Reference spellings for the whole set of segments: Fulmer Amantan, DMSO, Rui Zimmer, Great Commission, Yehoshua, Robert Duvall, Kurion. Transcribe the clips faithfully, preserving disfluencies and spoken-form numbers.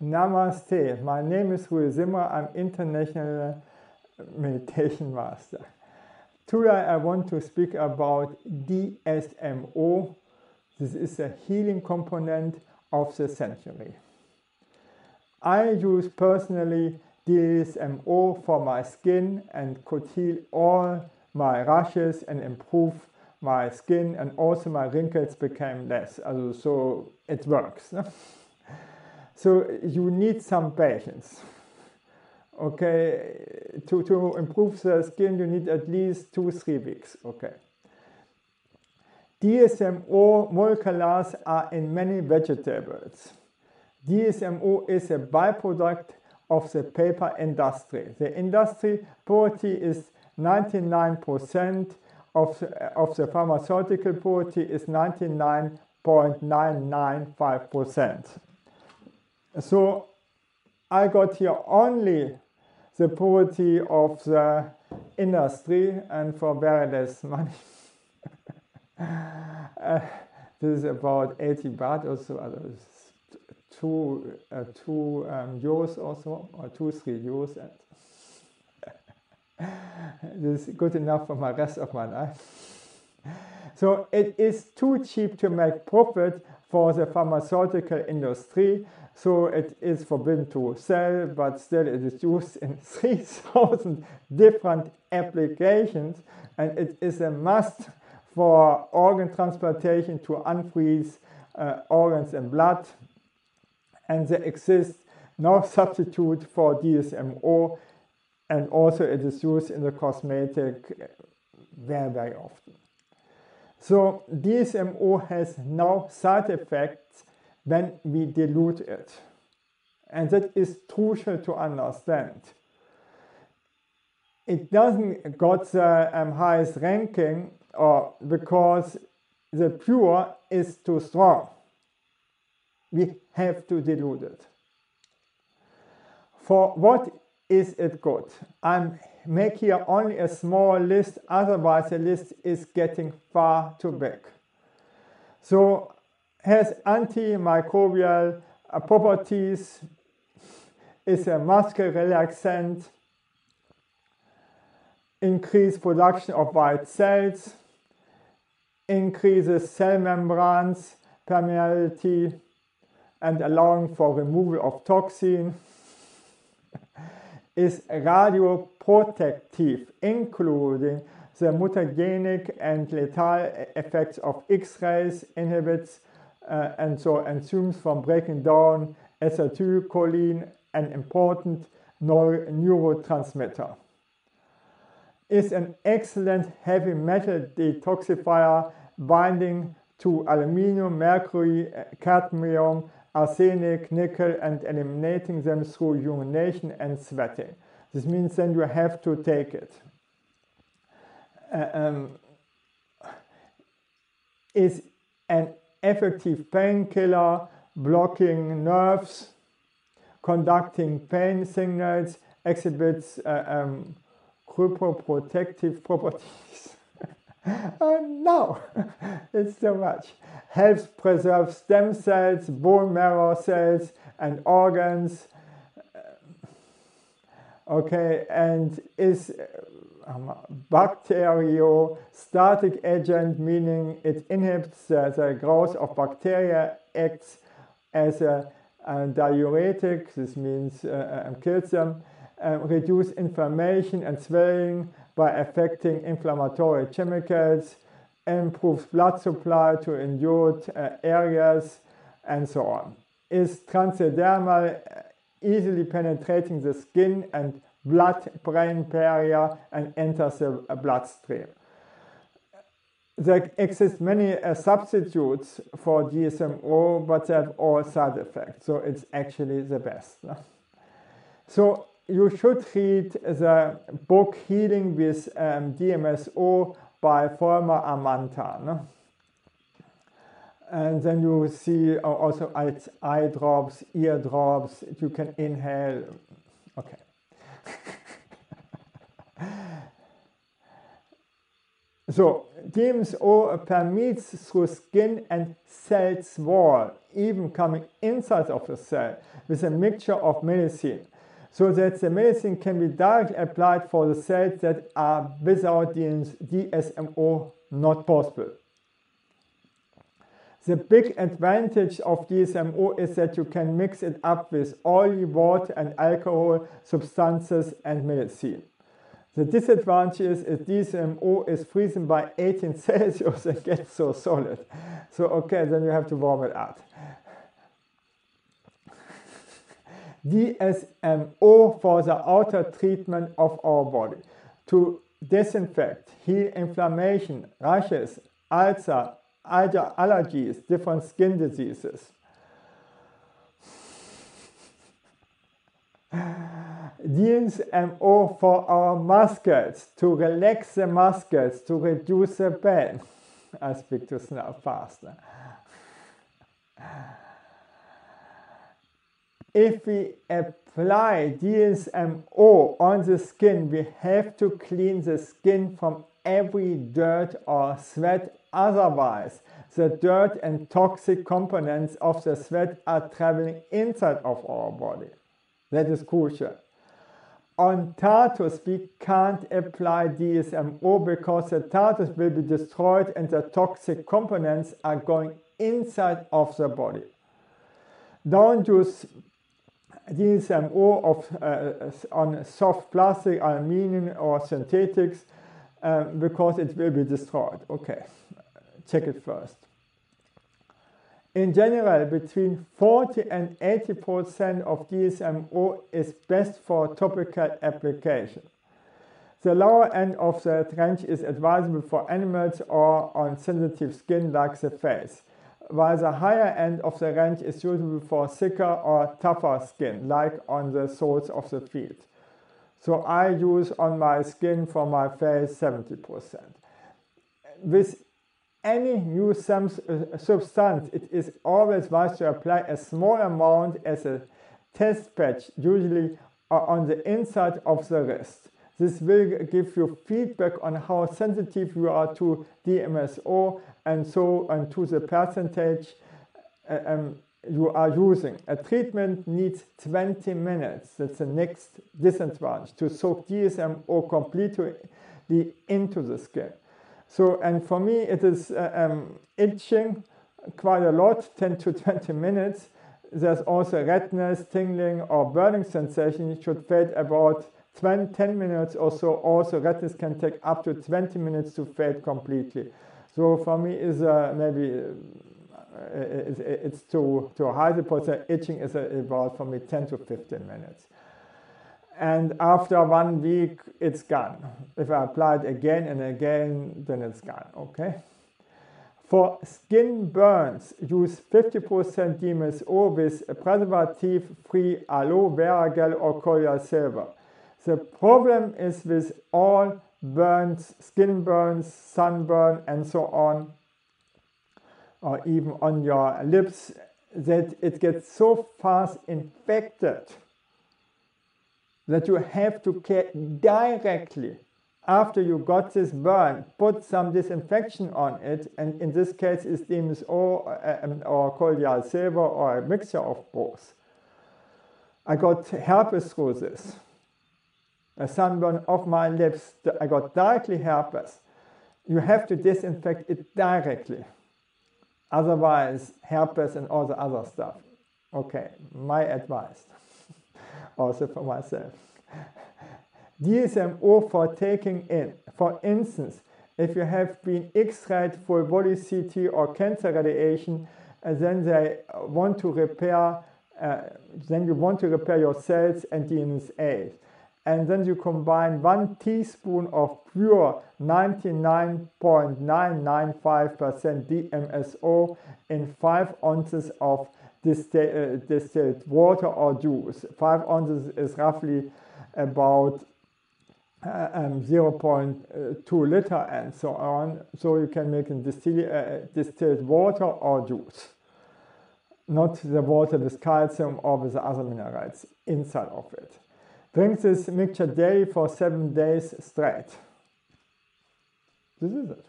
Namaste, my name is Rui Zimmer, I'm International Meditation Master. Today I want to speak about D M S O. This is the healing component of the century. I use personally D M S O for my skin and could heal all my rashes and improve my skin, and also my wrinkles became less, so it works. So you need some patience, okay? To, to improve the skin, you need at least two, three weeks, okay? D M S O molecules are in many vegetables. D M S O is a byproduct of the paper industry. The industry purity is ninety-nine percent, of the, of the pharmaceutical purity is ninety-nine point nine nine five percent. So I got here only the purity of the industry and for very less money. uh, this is about eighty baht or so, uh, two, uh, two um, euros or so, or two, three euros. And this is good enough for my rest of my life. So it is too cheap to make profit for the pharmaceutical industry, so it is forbidden to sell, but still it is used in three thousand different applications, and it is a must for organ transplantation to unfreeze uh, organs and blood, and there exists no substitute for D M S O, and also it is used in the cosmetic very, very often. So D M S O has no side effects when we dilute it. And that is crucial to understand. It doesn't got the um, highest ranking or because the pure is too strong. We have to dilute it. For what is it good? I'm make here only a small list, otherwise the list is getting far too big. So has antimicrobial properties, is a muscle relaxant, increase production of white cells, increases cell membranes, permeability, and allowing for removal of toxin. Is radioprotective, including the mutagenic and lethal effects of X-rays, inhibits uh, and so enzymes from breaking down acetylcholine, an important neuro neurotransmitter. Is an excellent heavy metal detoxifier, binding to aluminium, mercury, cadmium, arsenic, nickel, and eliminating them through urination and sweating. This means then you have to take it. Um, is an effective painkiller, blocking nerves, conducting pain signals, exhibits uh, um, cryptoprotective properties. Oh no, it's too much. Helps preserve stem cells, bone marrow cells, and organs. Okay, and is um, bacteriostatic agent, meaning it inhibits the, the growth of bacteria, acts as a, a diuretic, this means uh, kills them, um, reduce inflammation and swelling, by affecting inflammatory chemicals, improves blood supply to injured uh, areas, and so on. Is transdermal, easily penetrating the skin and blood-brain barrier and enters the bloodstream. There exist many uh, substitutes for D M S O, but they have all side effects, so it's actually the best. So, you should read the book Healing with um, D M S O by Fulmer Amantan. And then you see also eye drops, ear drops, you can inhale. Okay. So, D M S O permeates through skin and cell's wall, even coming inside of the cell with a mixture of medicine, so that the medicine can be directly applied for the cells that are without D S M O not possible. The big advantage of D S M O is that you can mix it up with oily water and alcohol, substances and medicine. The disadvantage is that D S M O is freezing by eighteen Celsius and gets so solid. So okay, then you have to warm it up. D S M O for the outer treatment of our body, to disinfect, heal inflammation, rashes, ulcer, other allergies, different skin diseases. D S M O for our muscles, to relax the muscles, to reduce the pain. I speak too slow, faster. If we apply D S M O on the skin, we have to clean the skin from every dirt or sweat. Otherwise, the dirt and toxic components of the sweat are traveling inside of our body. That is crucial. On tattoos, we can't apply D S M O because the tattoos will be destroyed and the toxic components are going inside of the body. Don't use D S M O of, uh, on soft plastic, aluminium or synthetics, uh, because it will be destroyed. Okay, check it first. In general, between forty and eighty percent of D S M O is best for topical application. The lower end of the range is advisable for animals or on sensitive skin like the face, while the higher end of the range is suitable for thicker or tougher skin, like on the soles of the feet. So I use on my skin for my face seventy percent. With any new substance, it is always wise to apply a small amount as a test patch, usually on the inside of the wrist. This will give you feedback on how sensitive you are to D M S O and so on, to the percentage um, you are using. A treatment needs twenty minutes, that's the next disadvantage, to soak D S M O completely into the skin. So, and for me it is uh, um, itching quite a lot, ten to twenty minutes. There's also redness, tingling or burning sensation. It should fade about ten minutes or so. Also redness can take up to twenty minutes to fade completely. So for me is uh, maybe uh, it, it, it's too, too high. The process itching is uh, about for me ten to fifteen minutes. And after one week, it's gone. If I apply it again and again, then it's gone, okay? For skin burns, use fifty percent D M S O with preservative-free aloe vera gel or colloidal silver. The problem is with all burns, skin burns, sunburn, and so on, or even on your lips, that it gets so fast infected that you have to care directly after you got this burn, put some disinfection on it, and in this case it's D M S O or colloidal silver or a mixture of both. I got herpes through this. A sunburn of my lips, I got directly herpes. You have to disinfect it directly. Otherwise, herpes and all the other stuff. Okay, my advice. Also for myself. D S M O for taking in. For instance, if you have been X-rayed, full body C T or cancer radiation, and then they want to repair, uh, then you want to repair your cells and D N A. And then you combine one teaspoon of pure ninety-nine point nine nine five percent D M S O in five ounces of Distilled, uh, distilled water or juice. Five ounces is roughly about uh, um, zero point two liter and so on. So you can make in distill, uh, distilled water or juice, not the water with calcium or with the other minerals inside of it. Drink this mixture daily for seven days straight. This is it.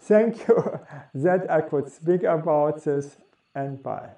Thank you that I could speak about this, and bye.